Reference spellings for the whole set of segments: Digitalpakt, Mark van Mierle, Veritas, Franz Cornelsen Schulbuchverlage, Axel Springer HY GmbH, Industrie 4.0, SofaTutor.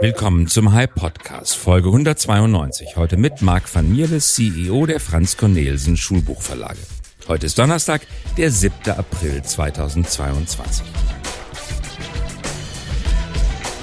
Willkommen zum Hi-Podcast, Folge 192. Heute mit Mark van Mierle, CEO der Franz Cornelsen Schulbuchverlage. Heute ist Donnerstag, der 7. April 2022.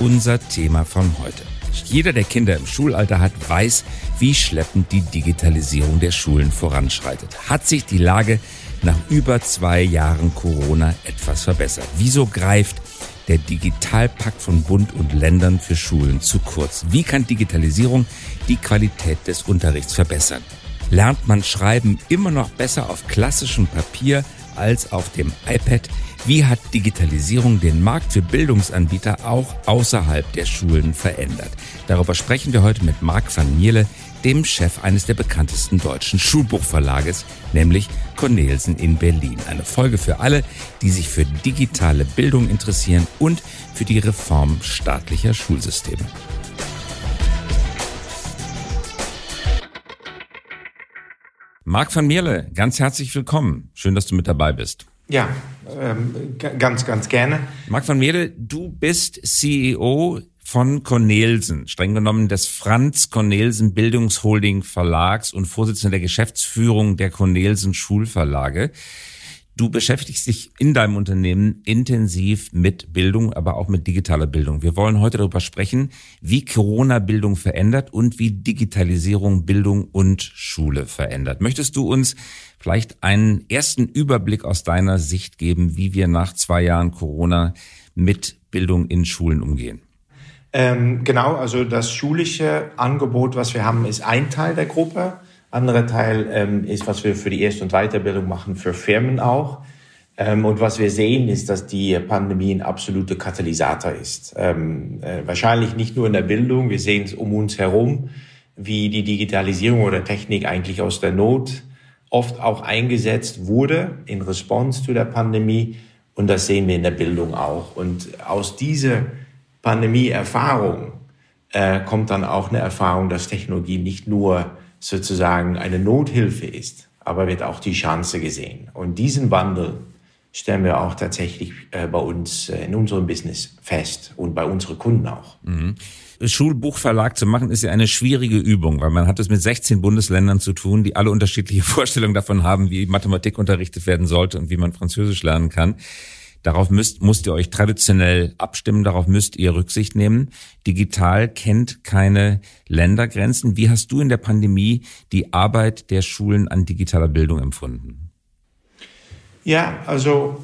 Unser Thema von heute. Jeder, der Kinder im Schulalter hat, weiß, wie schleppend die Digitalisierung der Schulen voranschreitet. Hat sich die Lage nach über 2 Jahren Corona etwas verbessert? Wieso greift der Digitalpakt von Bund und Ländern für Schulen zu kurz? Wie kann Digitalisierung die Qualität des Unterrichts verbessern? Lernt man Schreiben immer noch besser auf klassischem Papier als auf dem iPad? Wie hat Digitalisierung den Markt für Bildungsanbieter auch außerhalb der Schulen verändert? Darüber sprechen wir heute mit Mark van Mierle, dem Chef eines der bekanntesten deutschen Schulbuchverlages, nämlich Cornelsen in Berlin. Eine Folge für alle, die sich für digitale Bildung interessieren und für die Reform staatlicher Schulsysteme. Mark van Mierle, ganz herzlich willkommen. Schön, dass du mit dabei bist. Ja, ganz gerne. Mark van Mierle, du bist CEO von Cornelsen, streng genommen des Franz Cornelsen Bildungsholding Verlags und Vorsitzender der Geschäftsführung der Cornelsen Schulverlage. Du beschäftigst dich in deinem Unternehmen intensiv mit Bildung, aber auch mit digitaler Bildung. Wir wollen heute darüber sprechen, wie Corona Bildung verändert und wie Digitalisierung Bildung und Schule verändert. Möchtest du uns vielleicht einen ersten Überblick aus deiner Sicht geben, wie wir nach 2 Jahren Corona mit Bildung in Schulen umgehen? Genau, also das schulische Angebot, was wir haben, ist ein Teil der Gruppe. Anderer Teil ist, was wir für die Erst- und Weiterbildung machen, für Firmen auch. Und was wir sehen, ist, dass die Pandemie ein absoluter Katalysator ist. Wahrscheinlich nicht nur in der Bildung, wir sehen es um uns herum, wie die Digitalisierung oder Technik eigentlich aus der Not oft auch eingesetzt wurde in Response zu der Pandemie. Und das sehen wir in der Bildung auch. Und aus dieser Pandemie-Erfahrung kommt dann auch eine Erfahrung, dass Technologie nicht nur sozusagen eine Nothilfe ist, aber wird auch die Chance gesehen. Und diesen Wandel stellen wir auch tatsächlich bei uns in unserem Business fest und bei unseren Kunden auch. Mhm. Schulbuchverlag zu machen ist ja eine schwierige Übung, weil man hat es mit 16 Bundesländern zu tun, die alle unterschiedliche Vorstellungen davon haben, wie Mathematik unterrichtet werden sollte und wie man Französisch lernen kann. Darauf müsst ihr euch traditionell abstimmen, darauf müsst ihr Rücksicht nehmen. Digital kennt keine Ländergrenzen. Wie hast du in der Pandemie die Arbeit der Schulen an digitaler Bildung empfunden? Ja, also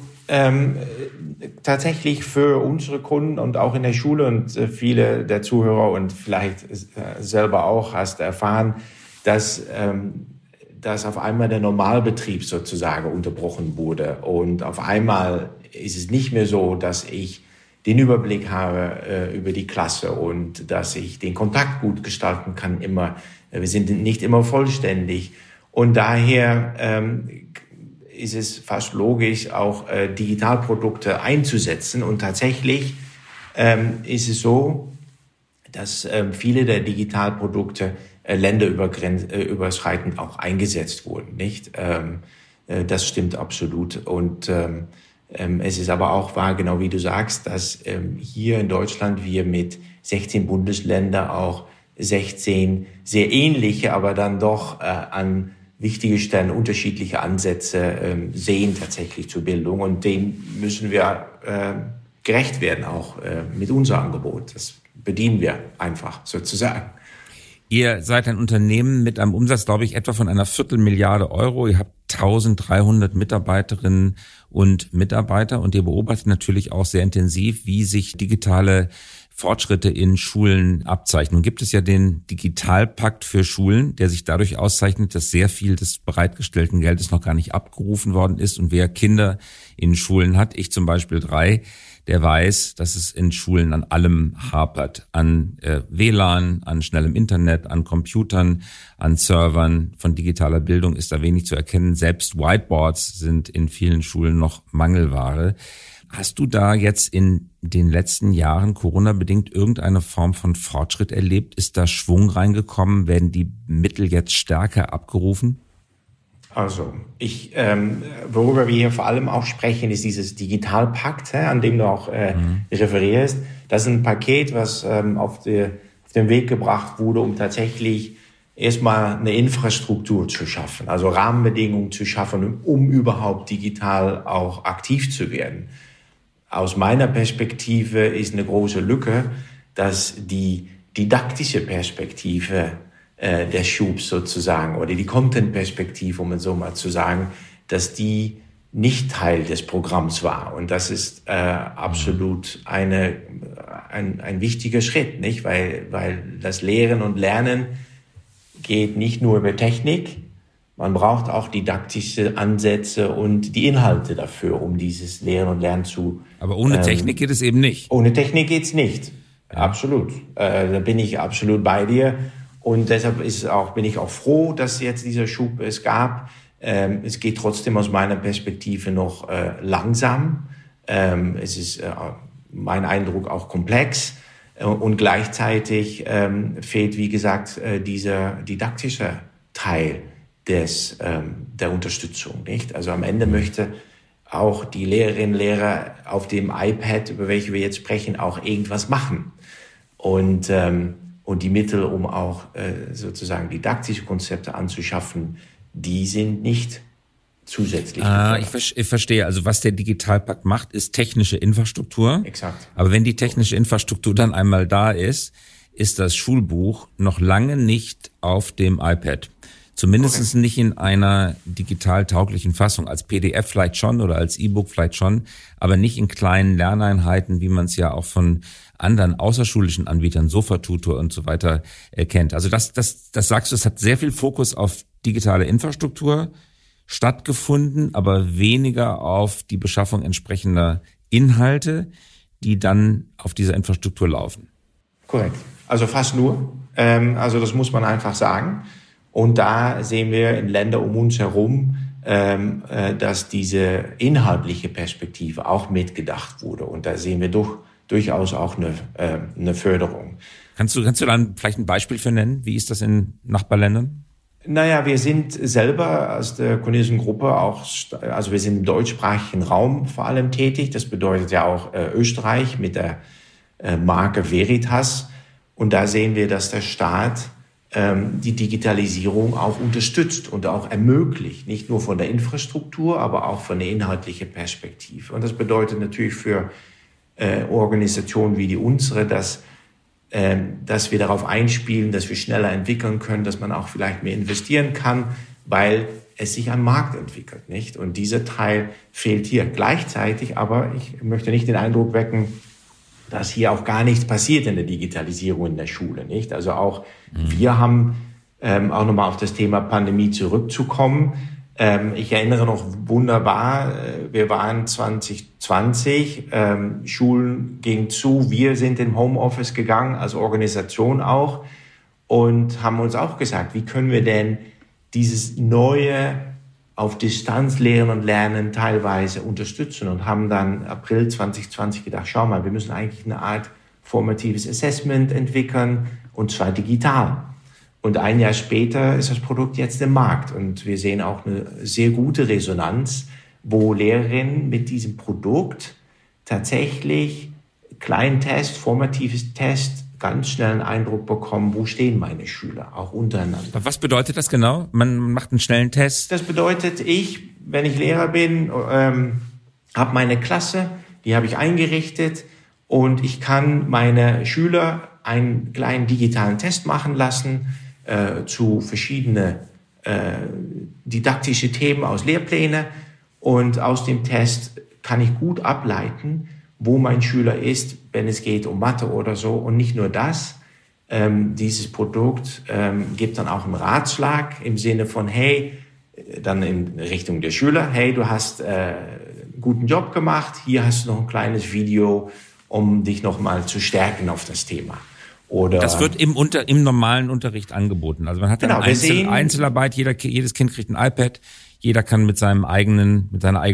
tatsächlich für unsere Kunden und auch in der Schule und viele der Zuhörer und vielleicht selber auch hast erfahren, dass auf einmal der Normalbetrieb sozusagen unterbrochen wurde. Und auf einmal ist es nicht mehr so, dass ich den Überblick habe über die Klasse und dass ich den Kontakt gut gestalten kann immer. Wir sind nicht immer vollständig. Und daher ist es fast logisch, auch Digitalprodukte einzusetzen. Und tatsächlich ist es so, dass viele der Digitalprodukte länderüberschreitend auch eingesetzt wurden, nicht? Das stimmt absolut. Und es ist aber auch wahr, genau wie du sagst, dass hier in Deutschland wir mit 16 Bundesländern auch 16 sehr ähnliche, aber dann doch an wichtigen Stellen unterschiedliche Ansätze sehen tatsächlich zur Bildung. Und dem müssen wir gerecht werden, auch mit unserem Angebot. Das bedienen wir einfach sozusagen. Ihr seid ein Unternehmen mit einem Umsatz, glaube ich, etwa von einer 250 Millionen Euro. Ihr habt 1300 Mitarbeiterinnen und Mitarbeiter und ihr beobachtet natürlich auch sehr intensiv, wie sich digitale Fortschritte in Schulen abzeichnen. Nun gibt es ja den Digitalpakt für Schulen, der sich dadurch auszeichnet, dass sehr viel des bereitgestellten Geldes noch gar nicht abgerufen worden ist. Und wer Kinder in Schulen hat, ich zum Beispiel 3, der weiß, dass es in Schulen an allem hapert. An WLAN, an schnellem Internet, an Computern, an Servern. Von digitaler Bildung ist da wenig zu erkennen. Selbst Whiteboards sind in vielen Schulen noch Mangelware. Hast du da jetzt in den letzten Jahren Corona-bedingt irgendeine Form von Fortschritt erlebt? Ist da Schwung reingekommen? Werden die Mittel jetzt stärker abgerufen? Also, worüber wir hier vor allem auch sprechen, ist dieses Digitalpakt, an dem du auch referierst. Das ist ein Paket, was auf den Weg gebracht wurde, um tatsächlich erstmal eine Infrastruktur zu schaffen, also Rahmenbedingungen zu schaffen, um überhaupt digital auch aktiv zu werden. Aus meiner Perspektive ist eine große Lücke, dass die didaktische Perspektive der Schub sozusagen oder die Content-Perspektive, um es so mal zu sagen, dass die nicht Teil des Programms war. Und das ist absolut ein wichtiger Schritt, nicht? Weil das Lehren und Lernen geht nicht nur über Technik, man braucht auch didaktische Ansätze und die Inhalte dafür, um dieses Lehren und Lernen zu... Aber ohne Technik geht es eben nicht. Ohne Technik geht's nicht, absolut. Da bin ich absolut bei dir. Und deshalb bin ich auch froh, dass jetzt dieser Schub es gab. Es geht trotzdem aus meiner Perspektive noch langsam. Es ist mein Eindruck auch komplex. Und gleichzeitig fehlt, wie gesagt, dieser didaktische Teil der Unterstützung, nicht? Also am Ende möchte auch die Lehrerinnen und Lehrer auf dem iPad, über welche wir jetzt sprechen, auch irgendwas machen. Und die Mittel, um auch sozusagen didaktische Konzepte anzuschaffen, die sind nicht zusätzlich. Ich verstehe. Also was der Digitalpakt macht, ist technische Infrastruktur. Exakt. Aber wenn die technische Infrastruktur dann einmal da ist, ist das Schulbuch noch lange nicht auf dem iPad. Zumindest nicht in einer digital tauglichen Fassung. Als PDF vielleicht schon oder als E-Book vielleicht schon, aber nicht in kleinen Lerneinheiten, wie man es ja auch von anderen außerschulischen Anbietern, SofaTutor und so weiter kennt. Also das sagst du, es hat sehr viel Fokus auf digitale Infrastruktur stattgefunden, aber weniger auf die Beschaffung entsprechender Inhalte, die dann auf dieser Infrastruktur laufen. Korrekt. Also fast nur. Also das muss man einfach sagen. Und da sehen wir in Ländern um uns herum, dass diese inhaltliche Perspektive auch mitgedacht wurde. Und da sehen wir durchaus auch eine Förderung. Kannst du dann vielleicht ein Beispiel für nennen? Wie ist das in Nachbarländern? Naja, wir sind selber als der Cornelsen Gruppe auch, also wir sind im deutschsprachigen Raum vor allem tätig. Das bedeutet ja auch Österreich mit der Marke Veritas. Und da sehen wir, dass der Staat die Digitalisierung auch unterstützt und auch ermöglicht. Nicht nur von der Infrastruktur, aber auch von der inhaltlichen Perspektive. Und das bedeutet natürlich für Organisationen wie die unsere, dass wir darauf einspielen, dass wir schneller entwickeln können, dass man auch vielleicht mehr investieren kann, weil es sich am Markt entwickelt, nicht? Und dieser Teil fehlt hier gleichzeitig, aber ich möchte nicht den Eindruck wecken, dass hier auch gar nichts passiert in der Digitalisierung in der Schule, nicht? Also auch wir haben auch nochmal auf das Thema Pandemie zurückzukommen. Ich erinnere noch wunderbar, wir waren 2020, Schulen gingen zu, wir sind in Homeoffice gegangen, als Organisation auch, und haben uns auch gesagt, wie können wir denn dieses neue auf Distanz Lehren und Lernen teilweise unterstützen, und haben dann April 2020 gedacht, schau mal, wir müssen eigentlich eine Art formatives Assessment entwickeln, und zwar digital. Und ein Jahr später ist das Produkt jetzt im Markt. Und wir sehen auch eine sehr gute Resonanz, wo Lehrerinnen mit diesem Produkt tatsächlich Kleintest, formatives Test, ganz schnell einen Eindruck bekommen, wo stehen meine Schüler, auch untereinander. Was bedeutet das genau? Man macht einen schnellen Test? Das bedeutet, wenn ich Lehrer bin, habe meine Klasse, die habe ich eingerichtet, und ich kann meine Schüler einen kleinen digitalen Test machen lassen, zu verschiedene didaktische Themen aus Lehrplänen, und aus dem Test kann ich gut ableiten, wo mein Schüler ist, wenn es geht um Mathe oder so. Und nicht nur das, dieses Produkt gibt dann auch einen Ratschlag im Sinne von, hey, dann in Richtung der Schüler, hey, du hast einen guten Job gemacht, hier hast du noch ein kleines Video, um dich nochmal zu stärken auf das Thema. Oder das wird im normalen Unterricht angeboten. Also man hat dann Einzelarbeit, jedes Kind kriegt ein iPad, jeder kann mit seiner eigenen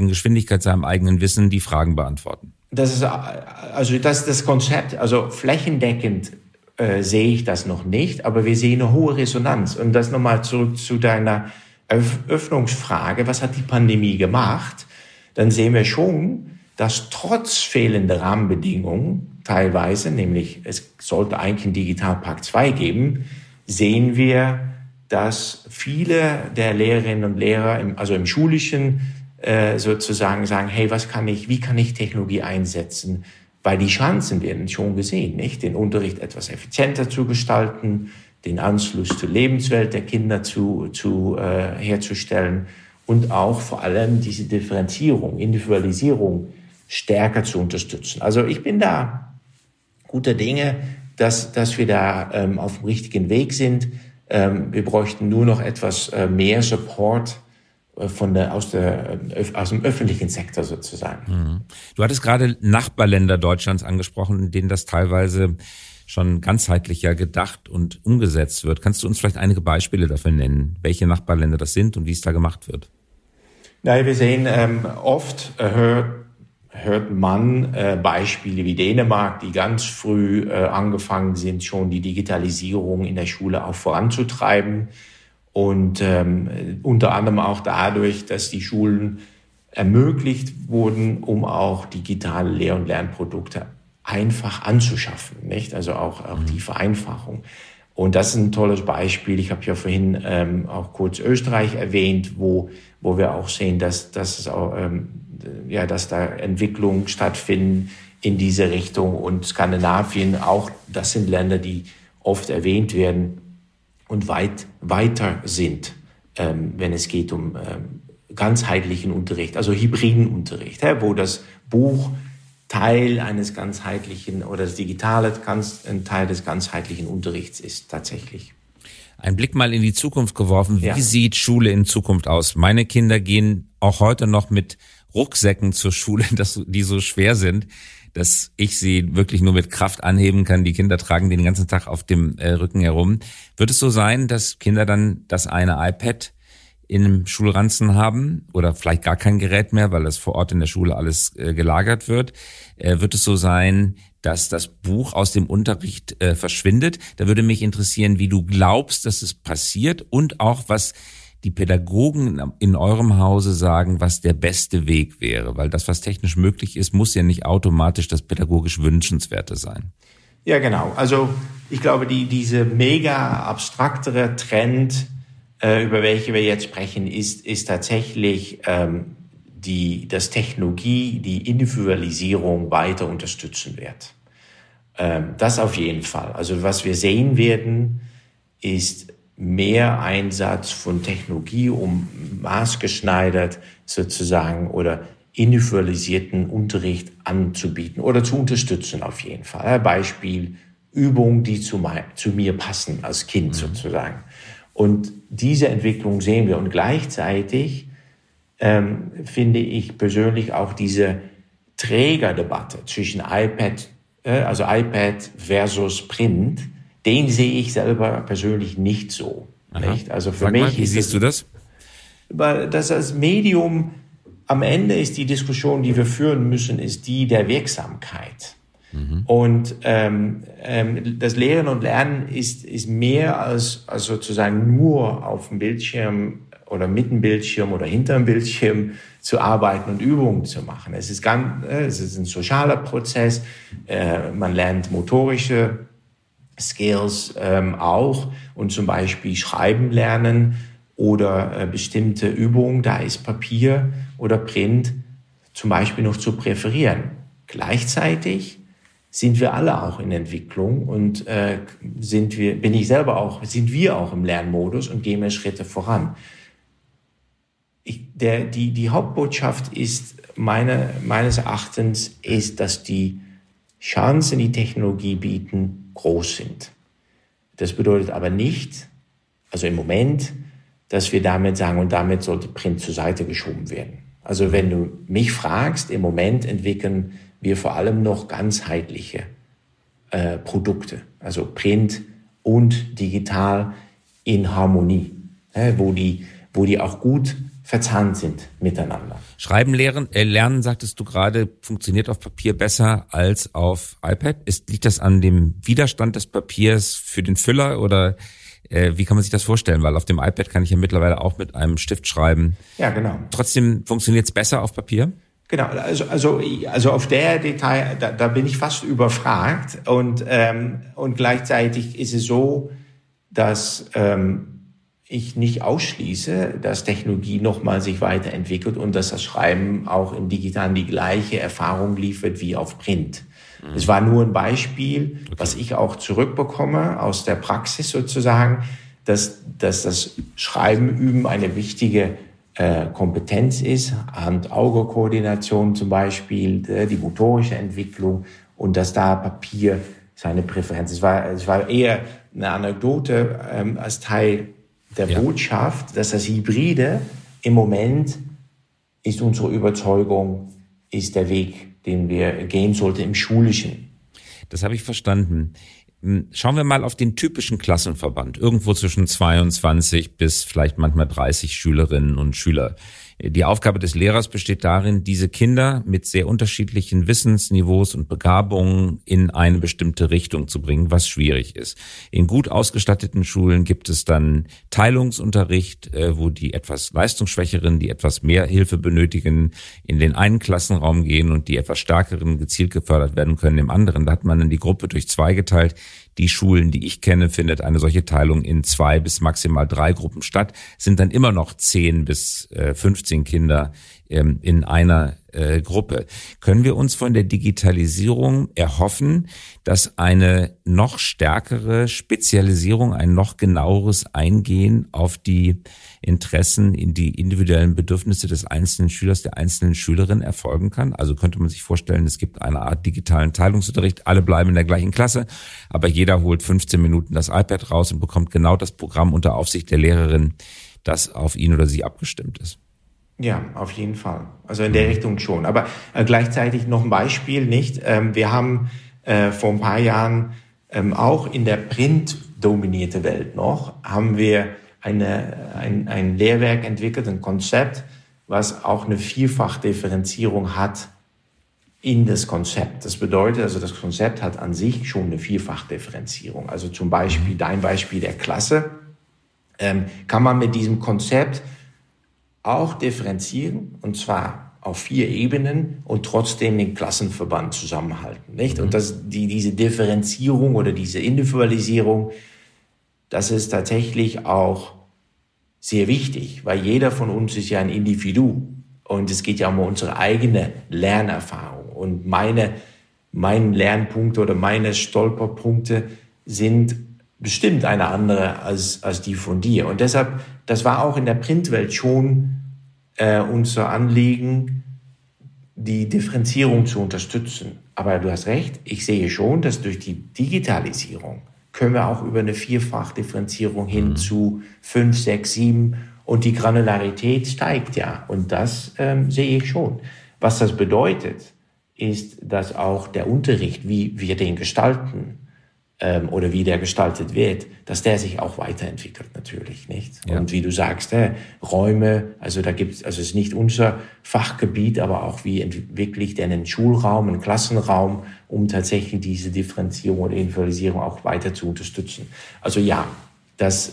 Geschwindigkeit, seinem eigenen Wissen die Fragen beantworten. Das ist das Konzept, also flächendeckend sehe ich das noch nicht, aber wir sehen eine hohe Resonanz. Und das nochmal zurück zu deiner Öffnungsfrage, was hat die Pandemie gemacht, dann sehen wir schon, dass trotz fehlender Rahmenbedingungen teilweise, nämlich es sollte eigentlich einen Digitalpakt 2 geben, sehen wir, dass viele der Lehrerinnen und Lehrer, im schulischen sozusagen sagen, hey, wie kann ich Technologie einsetzen? Weil die Chancen werden schon gesehen, nicht? Den Unterricht etwas effizienter zu gestalten, den Anschluss zur Lebenswelt der Kinder herzustellen und auch vor allem diese Differenzierung, Individualisierung stärker zu unterstützen. Also ich bin da guter Dinge, dass wir da auf dem richtigen Weg sind. Wir bräuchten nur noch etwas mehr Support aus dem öffentlichen Sektor sozusagen. Du hattest gerade Nachbarländer Deutschlands angesprochen, in denen das teilweise schon ganzheitlicher gedacht und umgesetzt wird. Kannst du uns vielleicht einige Beispiele dafür nennen, welche Nachbarländer das sind und wie es da gemacht wird? Nein, wir sehen oft, hört man Beispiele wie Dänemark, die ganz früh angefangen sind, schon die Digitalisierung in der Schule auch voranzutreiben. Und unter anderem auch dadurch, dass die Schulen ermöglicht wurden, um auch digitale Lehr- und Lernprodukte einfach anzuschaffen, nicht? Also auch die Vereinfachung. Und das ist ein tolles Beispiel. Ich habe ja vorhin auch kurz Österreich erwähnt, wo wir auch sehen, dass es auch dass da Entwicklungen stattfinden in diese Richtung. Und Skandinavien auch, das sind Länder, die oft erwähnt werden und weiter sind, wenn es geht um ganzheitlichen Unterricht, also hybriden Unterricht, wo das Buch Teil eines ganzheitlichen oder das Digitale ein Teil des ganzheitlichen Unterrichts ist tatsächlich. Ein Blick mal in die Zukunft geworfen. Wie sieht Schule in Zukunft aus? Meine Kinder gehen auch heute noch mit Rucksäcken zur Schule, die so schwer sind, dass ich sie wirklich nur mit Kraft anheben kann. Die Kinder tragen den ganzen Tag auf dem Rücken herum. Wird es so sein, dass Kinder dann das eine iPad im Schulranzen haben oder vielleicht gar kein Gerät mehr, weil das vor Ort in der Schule alles gelagert wird? Wird es so sein, dass das Buch aus dem Unterricht verschwindet? Da würde mich interessieren, wie du glaubst, dass es passiert und auch, was die Pädagogen in eurem Hause sagen, was der beste Weg wäre. Weil das, was technisch möglich ist, muss ja nicht automatisch das pädagogisch Wünschenswerte sein. Ja, genau. Also ich glaube, diese mega abstraktere Trend, über welche wir jetzt sprechen, ist tatsächlich, dass Technologie die Individualisierung weiter unterstützen wird. Das auf jeden Fall. Also was wir sehen werden, ist mehr Einsatz von Technologie, um maßgeschneidert sozusagen oder individualisierten Unterricht anzubieten oder zu unterstützen auf jeden Fall. Beispiel Übungen, die zu mir passen als Kind sozusagen. Und diese Entwicklung sehen wir. Und gleichzeitig finde ich persönlich auch diese Trägerdebatte zwischen iPad versus Print, den sehe ich selber persönlich nicht so. Nicht? Also für mich ist, wie siehst du das? Weil das als Medium, am Ende ist die Diskussion, die wir führen müssen, ist die der Wirksamkeit. Und das Lehren und Lernen ist mehr als sozusagen nur auf dem Bildschirm oder mit dem Bildschirm oder hinterm Bildschirm zu arbeiten und Übungen zu machen. Es ist ein sozialer Prozess, man lernt motorische Skills auch und zum Beispiel Schreiben lernen oder bestimmte Übungen, da ist Papier oder Print zum Beispiel noch zu präferieren. Gleichzeitig sind wir alle auch in Entwicklung und sind wir auch im Lernmodus und gehen mehr Schritte voran. Die Hauptbotschaft ist meines Erachtens ist, dass die Chancen, die Technologie bieten, groß sind. Das bedeutet aber nicht, also im Moment, dass wir damit sagen, und damit sollte Print zur Seite geschoben werden. Also wenn du mich fragst, im Moment entwickeln wir vor allem noch ganzheitliche Produkte, also Print und digital in Harmonie, wo die auch gut verzahnt sind miteinander. Schreiben, lernen, sagtest du gerade, funktioniert auf Papier besser als auf iPad. Liegt das an dem Widerstand des Papiers für den Füller oder Wie kann man sich das vorstellen? Weil auf dem iPad kann ich ja mittlerweile auch mit einem Stift schreiben. Ja, genau. Trotzdem funktioniert es besser auf Papier? Genau, also auf der Detail, da bin ich fast überfragt. Und gleichzeitig ist es so, dass ich nicht ausschließe, dass Technologie nochmal sich weiterentwickelt und dass das Schreiben auch im Digitalen die gleiche Erfahrung liefert wie auf Print. Mhm. Es war nur ein Beispiel, okay, was ich auch zurückbekomme aus der Praxis sozusagen, dass das Schreiben üben eine wichtige Kompetenz ist, Hand-Auge-Koordination zum Beispiel, die motorische Entwicklung und dass da Papier seine Präferenz ist. Es war eher eine Anekdote als Teil der Botschaft, dass das Hybride im Moment ist unsere Überzeugung, ist der Weg, den wir gehen sollten im Schulischen. Das habe ich verstanden. Schauen wir mal auf den typischen Klassenverband, irgendwo zwischen 22 bis vielleicht manchmal 30 Schülerinnen und Schüler. Die Aufgabe des Lehrers besteht darin, diese Kinder mit sehr unterschiedlichen Wissensniveaus und Begabungen in eine bestimmte Richtung zu bringen, was schwierig ist. In gut ausgestatteten Schulen gibt es dann Teilungsunterricht, wo die etwas Leistungsschwächeren, die etwas mehr Hilfe benötigen, in den einen Klassenraum gehen und die etwas Stärkeren gezielt gefördert werden können im anderen. Da hat man dann die Gruppe durch zwei geteilt. Die Schulen, die ich kenne, findet eine solche Teilung in 2 bis maximal 3 Gruppen statt, sind dann immer noch 10 bis 15 Kinder in einer Gruppe. Können wir uns von der Digitalisierung erhoffen, dass eine noch stärkere Spezialisierung, ein noch genaueres Eingehen auf die Interessen, in die individuellen Bedürfnisse des einzelnen Schülers, der einzelnen Schülerin erfolgen kann? Also könnte man sich vorstellen, es gibt eine Art digitalen Teilungsunterricht, alle bleiben in der gleichen Klasse, aber jeder holt 15 Minuten das iPad raus und bekommt genau das Programm unter Aufsicht der Lehrerin, das auf ihn oder sie abgestimmt ist. Ja, auf jeden Fall. Also in der Richtung schon. Aber gleichzeitig noch ein Beispiel, nicht? Wir haben vor ein paar Jahren auch in der printdominierten Welt noch, haben wir ein Lehrwerk entwickelt, ein Konzept, was auch eine Vierfachdifferenzierung hat in das Konzept. Das bedeutet, also das Konzept hat an sich schon eine Vierfachdifferenzierung. Also zum Beispiel, dein Beispiel der Klasse, kann man mit diesem Konzept auch differenzieren, und zwar auf 4 Ebenen und trotzdem den Klassenverband zusammenhalten, nicht? Und dass diese Differenzierung oder diese Individualisierung, das ist tatsächlich auch sehr wichtig, weil jeder von uns ist ja ein Individuum und es geht ja um unsere eigene Lernerfahrung. Und meine Lernpunkte oder meine Stolperpunkte sind bestimmt eine andere als die von dir. Und deshalb, das war auch in der Printwelt schon unser Anliegen, die Differenzierung zu unterstützen. Aber du hast recht, ich sehe schon, dass durch die Digitalisierung können wir auch über eine Vierfachdifferenzierung hin zu 5, 6, 7 und die Granularität steigt ja. Und das sehe ich schon. Was das bedeutet, ist, dass auch der Unterricht, wie wir den gestalten, oder wie der gestaltet wird, dass der sich auch weiterentwickelt natürlich, nicht? Ja. Und wie du sagst, Räume, es ist nicht unser Fachgebiet, aber auch wie entwickle ich denn einen Schulraum, einen Klassenraum, um tatsächlich diese Differenzierung oder Individualisierung auch weiter zu unterstützen. Also ja,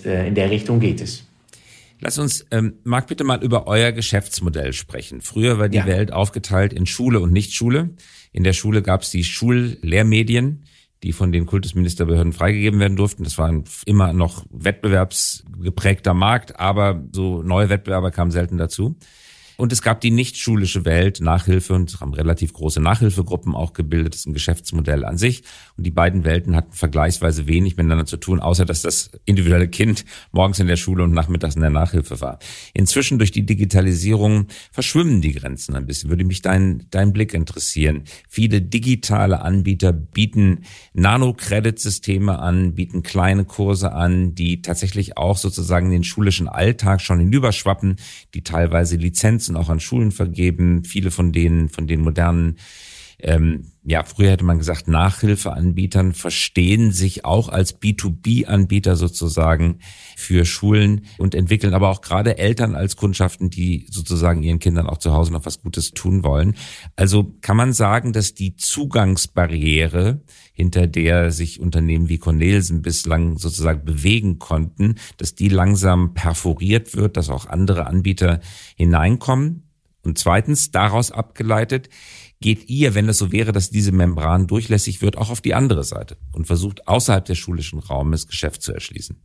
in der Richtung geht es. Lass uns, Mark, bitte mal über euer Geschäftsmodell sprechen. Früher war die Welt aufgeteilt in Schule und Nichtschule. In der Schule gab es die Schullehrmedien, die von den Kultusministerbehörden freigegeben werden durften. Das war ein immer noch wettbewerbsgeprägter Markt, aber so neue Wettbewerber kamen selten dazu. Und es gab die nicht-schulische Welt, Nachhilfe, und haben relativ große Nachhilfegruppen auch gebildet, das ist ein Geschäftsmodell an sich. Und die beiden Welten hatten vergleichsweise wenig miteinander zu tun, außer dass das individuelle Kind morgens in der Schule und nachmittags in der Nachhilfe war. Inzwischen durch die Digitalisierung verschwimmen die Grenzen ein bisschen. Würde mich dein Blick interessieren. Viele digitale Anbieter bieten Nano-Credit-Systeme an, bieten kleine Kurse an, die tatsächlich auch sozusagen den schulischen Alltag schon hinüberschwappen, die teilweise Lizenzen auch an Schulen vergeben, viele von den modernen ja, früher hätte man gesagt, Nachhilfeanbietern verstehen sich auch als B2B-Anbieter sozusagen für Schulen und entwickeln aber auch gerade Eltern als Kundschaften, die sozusagen ihren Kindern auch zu Hause noch was Gutes tun wollen. Also kann man sagen, dass die Zugangsbarriere, hinter der sich Unternehmen wie Cornelsen bislang sozusagen bewegen konnten, dass die langsam perforiert wird, dass auch andere Anbieter hineinkommen? Und zweitens, daraus abgeleitet, geht ihr, wenn es so wäre, dass diese Membran durchlässig wird, auch auf die andere Seite und versucht, außerhalb des schulischen Raumes Geschäft zu erschließen?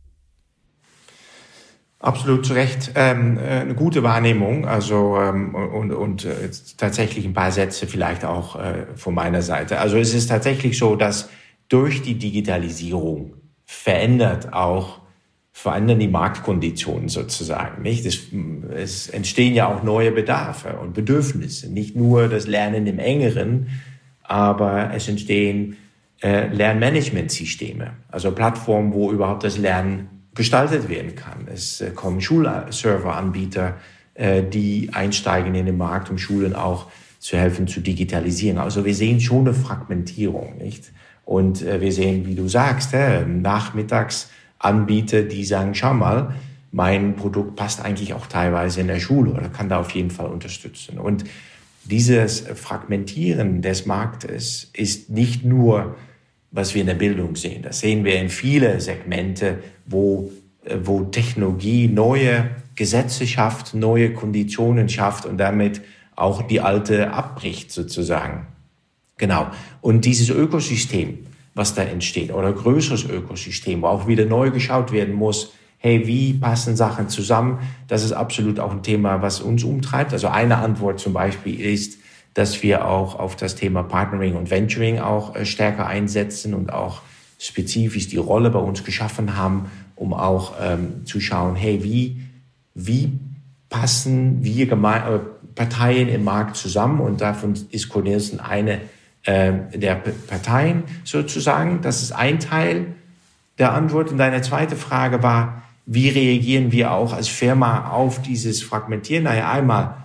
Absolut zu Recht. Eine gute Wahrnehmung. Also und jetzt tatsächlich ein paar Sätze vielleicht auch von meiner Seite. Also es ist tatsächlich so, dass durch die Digitalisierung verändern die Marktkonditionen sozusagen, nicht? Es entstehen ja auch neue Bedarfe und Bedürfnisse. Nicht nur das Lernen im Engeren, aber es entstehen Lernmanagementsysteme, also Plattformen, wo überhaupt das Lernen gestaltet werden kann. Es kommen Schulserveranbieter, die einsteigen in den Markt, um Schulen auch zu helfen, zu digitalisieren. Also wir sehen schon eine Fragmentierung, nicht? Und wir sehen, wie du sagst, nachmittags Anbieter, die sagen, schau mal, mein Produkt passt eigentlich auch teilweise in der Schule oder kann da auf jeden Fall unterstützen. Und dieses Fragmentieren des Marktes ist nicht nur, was wir in der Bildung sehen. Das sehen wir in viele Segmente, wo Technologie neue Gesetze schafft, neue Konditionen schafft und damit auch die alte abbricht sozusagen. Genau. Und dieses Ökosystem, was da entsteht, oder größeres Ökosystem, wo auch wieder neu geschaut werden muss, hey, wie passen Sachen zusammen? Das ist absolut auch ein Thema, was uns umtreibt. Also eine Antwort zum Beispiel ist, dass wir auch auf das Thema Partnering und Venturing auch stärker einsetzen und auch spezifisch die Rolle bei uns geschaffen haben, um auch zu schauen, hey, wie passen wir Parteien im Markt zusammen? Und davon ist Cornelsen eine der Parteien sozusagen. Das ist ein Teil der Antwort. Und deine zweite Frage war, wie reagieren wir auch als Firma auf dieses Fragmentieren? Naja, einmal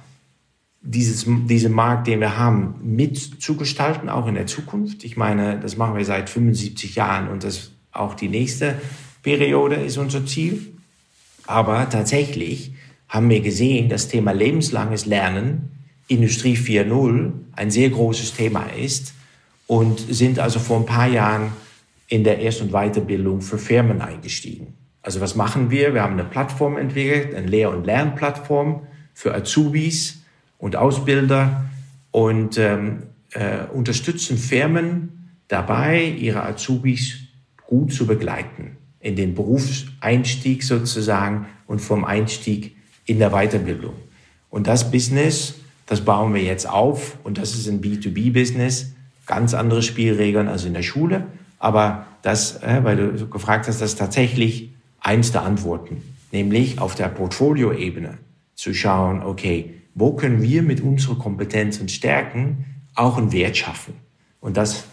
diesen Markt, den wir haben, mitzugestalten, auch in der Zukunft. Ich meine, das machen wir seit 75 Jahren und das auch die nächste Periode ist unser Ziel. Aber tatsächlich haben wir gesehen, das Thema lebenslanges Lernen, Industrie 4.0 ein sehr großes Thema ist und sind also vor ein paar Jahren in der Erst- und Weiterbildung für Firmen eingestiegen. Also was machen wir? Wir haben eine Plattform entwickelt, eine Lehr- und Lernplattform für Azubis und Ausbilder und unterstützen Firmen dabei, ihre Azubis gut zu begleiten in den Berufseinstieg sozusagen und vom Einstieg in der Weiterbildung. Und das Business, das bauen wir jetzt auf und das ist ein B2B-Business, ganz andere Spielregeln als in der Schule. Aber das, weil du gefragt hast, das ist tatsächlich eins der Antworten, nämlich auf der Portfolio-Ebene zu schauen, okay, wo können wir mit unseren Kompetenzen stärken, auch einen Wert schaffen. Und das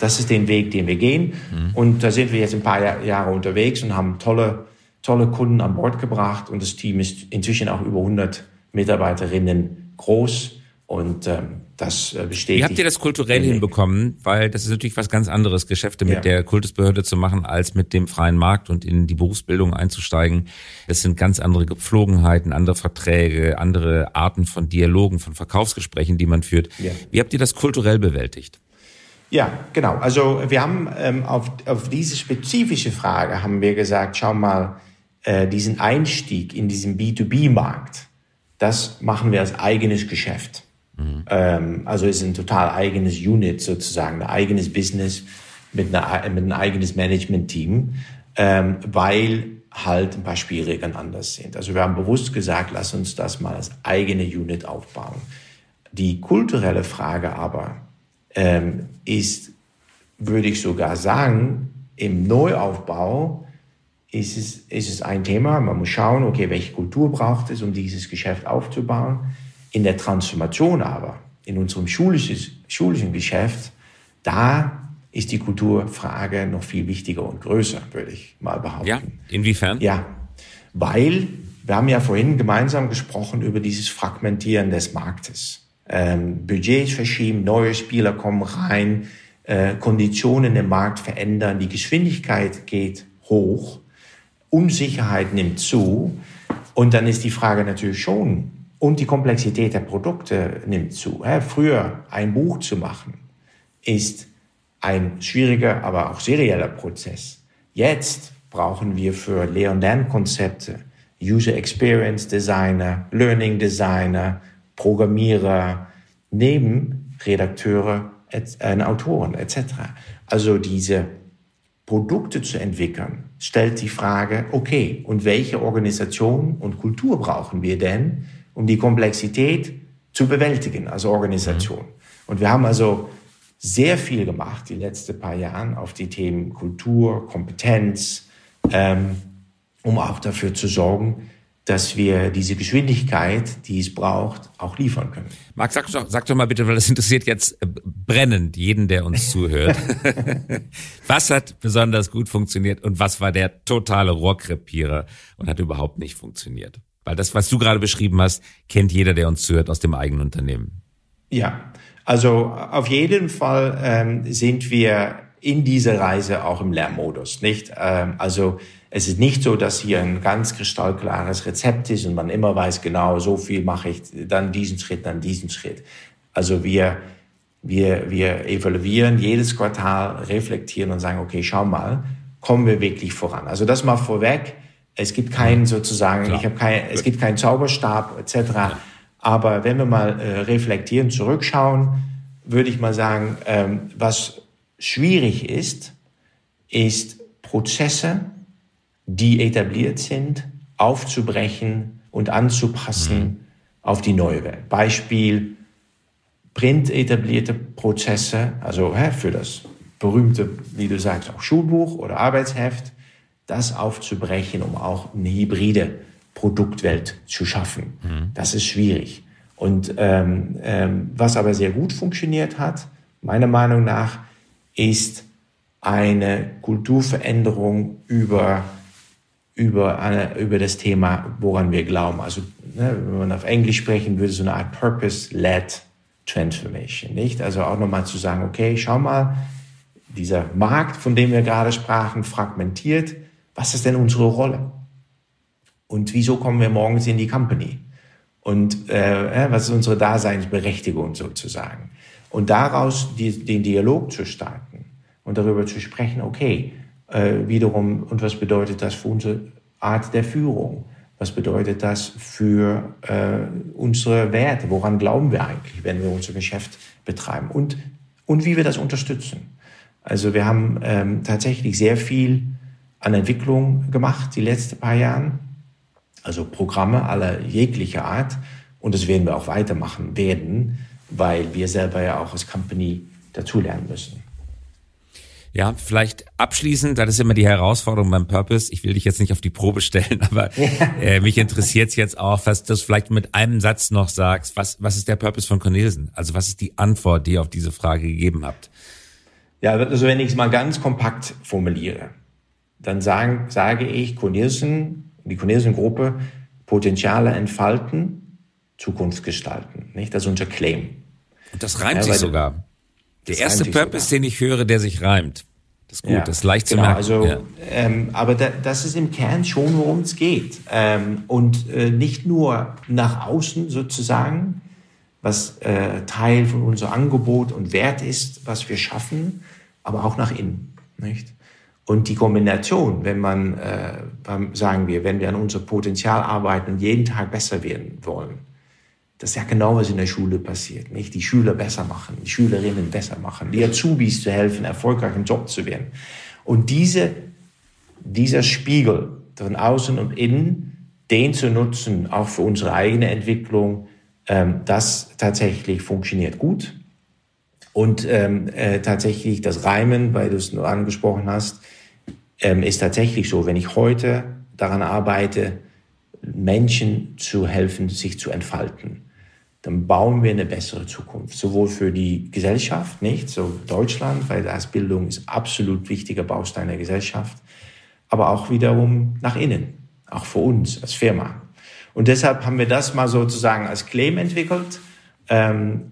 ist den Weg, den wir gehen. Und da sind wir jetzt ein paar Jahre unterwegs und haben tolle Kunden an Bord gebracht und das Team ist inzwischen auch über 100 Mitarbeiterinnen groß und das besteht. Wie habt ihr das kulturell hinbekommen? Weil das ist natürlich was ganz anderes, Geschäfte mit der Kultusbehörde zu machen, als mit dem freien Markt und in die Berufsbildung einzusteigen. Das sind ganz andere Gepflogenheiten, andere Verträge, andere Arten von Dialogen, von Verkaufsgesprächen, die man führt. Ja. Wie habt ihr das kulturell bewältigt? Ja, genau. Also wir haben auf diese spezifische Frage haben wir gesagt, schau mal, diesen Einstieg in diesen B2B-Markt, das machen wir als eigenes Geschäft. Also es ist ein total eigenes Unit sozusagen, ein eigenes Business mit einem eigenes Management-Team, weil halt ein paar Spielregeln anders sind. Also wir haben bewusst gesagt, lass uns das mal als eigene Unit aufbauen. Die kulturelle Frage aber ist, würde ich sogar sagen, im Neuaufbau, ist es ein Thema, man muss schauen, okay, welche Kultur braucht es, um dieses Geschäft aufzubauen. In der Transformation aber, in unserem schulischen Geschäft, da ist die Kulturfrage noch viel wichtiger und größer, würde ich mal behaupten. Ja, inwiefern? Ja, weil wir haben ja vorhin gemeinsam gesprochen über dieses Fragmentieren des Marktes. Budgets verschieben, neue Spieler kommen rein, Konditionen im Markt verändern, die Geschwindigkeit geht hoch, Unsicherheit nimmt zu und dann ist die Frage natürlich schon, und die Komplexität der Produkte nimmt zu. Früher ein Buch zu machen ist ein schwieriger, aber auch serieller Prozess. Jetzt brauchen wir für Lehr- und Lernkonzepte User Experience Designer, Learning Designer, Programmierer, Nebenredakteure, Autoren etc. Also diese Produkte zu entwickeln, stellt die Frage, okay, und welche Organisation und Kultur brauchen wir denn, um die Komplexität zu bewältigen als Organisation? Und wir haben also sehr viel gemacht die letzten paar Jahre auf die Themen Kultur, Kompetenz, um auch dafür zu sorgen, dass wir diese Geschwindigkeit, die es braucht, auch liefern können. Mark, sag doch mal bitte, weil das interessiert jetzt brennend jeden, der uns zuhört. Was hat besonders gut funktioniert und was war der totale Rohrkrepierer und hat überhaupt nicht funktioniert? Weil das, was du gerade beschrieben hast, kennt jeder, der uns zuhört, aus dem eigenen Unternehmen. Ja, also auf jeden Fall sind wir in dieser Reise auch im Lernmodus, nicht? Also es ist nicht so, dass hier ein ganz kristallklares Rezept ist und man immer weiß, genau so viel mache ich, dann diesen Schritt, dann diesen Schritt. Also wir evaluieren jedes Quartal, reflektieren und sagen, okay, schau mal, kommen wir wirklich voran? Also das mal vorweg. Es gibt keinen sozusagen, es gibt keinen Zauberstab etc. Ja. Aber wenn wir mal reflektieren, zurückschauen, würde ich mal sagen, was schwierig ist, ist Prozesse, die etabliert sind, aufzubrechen und anzupassen auf die neue Welt. Beispiel Print etablierte Prozesse, also für das berühmte, wie du sagst, auch Schulbuch oder Arbeitsheft, das aufzubrechen, um auch eine hybride Produktwelt zu schaffen. Das ist schwierig. Und was aber sehr gut funktioniert hat, meiner Meinung nach, ist eine Kulturveränderung über das Thema, woran wir glauben. Also wenn man auf Englisch sprechen würde, so eine Art Purpose-led Transformation, nicht? Also auch nochmal zu sagen, okay, schau mal, dieser Markt, von dem wir gerade sprachen, fragmentiert. Was ist denn unsere Rolle? Und wieso kommen wir morgens in die Company? Und was ist unsere Daseinsberechtigung sozusagen? Und daraus den Dialog zu starten und darüber zu sprechen, okay, wiederum, und was bedeutet das für unsere Art der Führung? Was bedeutet das für unsere Werte? Woran glauben wir eigentlich, wenn wir unser Geschäft betreiben? Und wie wir das unterstützen? Also wir haben tatsächlich sehr viel an Entwicklung gemacht die letzten paar Jahre, also Programme aller jeglicher Art, und das werden wir auch weitermachen werden, weil wir selber ja auch als Company dazulernen müssen. Ja, vielleicht abschließend, das ist immer die Herausforderung beim Purpose, ich will dich jetzt nicht auf die Probe stellen, aber mich interessiert es jetzt auch, was du vielleicht mit einem Satz noch sagst, was ist der Purpose von Cornelsen? Also was ist die Antwort, die ihr auf diese Frage gegeben habt? Ja, also wenn ich es mal ganz kompakt formuliere, dann sage ich, Cornelsen, die Cornelsen-Gruppe, Potenziale entfalten, Zukunft gestalten. Nicht? Das ist unser Claim. Und das reimt sich sogar. Der erste Purpose, den ich höre, der sich reimt. Das ist gut, ja, das ist leicht zu merken. Also, ja. Aber das ist im Kern schon, worum es geht. Und nicht nur nach außen sozusagen, was Teil von unserem Angebot und Wert ist, was wir schaffen, aber auch nach innen, nicht? Und die Kombination, wenn man, wenn wir an unser Potenzial arbeiten und jeden Tag besser werden wollen, das ist ja genau, was in der Schule passiert, nicht? Die Schüler besser machen, die Schülerinnen besser machen, die Azubis zu helfen, erfolgreich im Job zu werden. Und dieser Spiegel von außen und innen, den zu nutzen, auch für unsere eigene Entwicklung, das tatsächlich funktioniert gut. Und tatsächlich das Reimen, weil du es nur angesprochen hast, ist tatsächlich so, wenn ich heute daran arbeite, Menschen zu helfen, sich zu entfalten, dann bauen wir eine bessere Zukunft. Sowohl für die Gesellschaft, nicht? So Deutschland, weil das Bildung ist absolut wichtiger Baustein der Gesellschaft, aber auch wiederum nach innen, auch für uns als Firma. Und deshalb haben wir das mal sozusagen als Claim entwickelt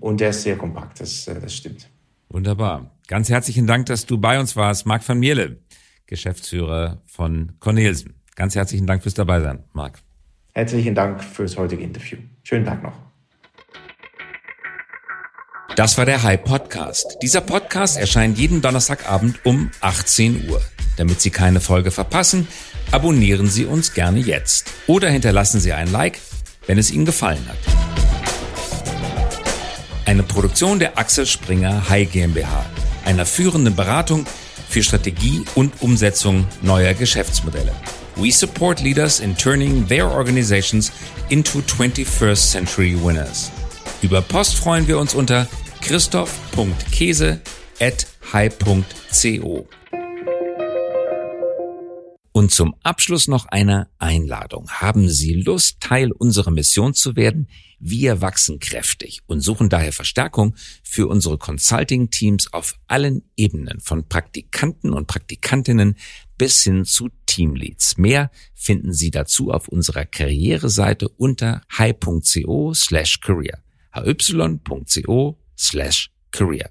Und der ist sehr kompakt, das stimmt. Wunderbar. Ganz herzlichen Dank, dass du bei uns warst. Mark van Mierle, Geschäftsführer von Cornelsen. Ganz herzlichen Dank fürs Dabeisein, Mark. Herzlichen Dank fürs heutige Interview. Schönen Tag noch. Das war der HY-Podcast. Dieser Podcast erscheint jeden Donnerstagabend um 18 Uhr. Damit Sie keine Folge verpassen, abonnieren Sie uns gerne jetzt. Oder hinterlassen Sie ein Like, wenn es Ihnen gefallen hat. Eine Produktion der Axel Springer HY GmbH, einer führenden Beratung für Strategie und Umsetzung neuer Geschäftsmodelle. We support leaders in turning their organizations into 21st century winners. Über Post freuen wir uns unter christoph.käse@hy.co. Und zum Abschluss noch eine Einladung. Haben Sie Lust, Teil unserer Mission zu werden? Wir wachsen kräftig und suchen daher Verstärkung für unsere Consulting-Teams auf allen Ebenen, von Praktikanten und Praktikantinnen bis hin zu Teamleads. Mehr finden Sie dazu auf unserer Karriereseite unter hy.co/career. hy.co/career.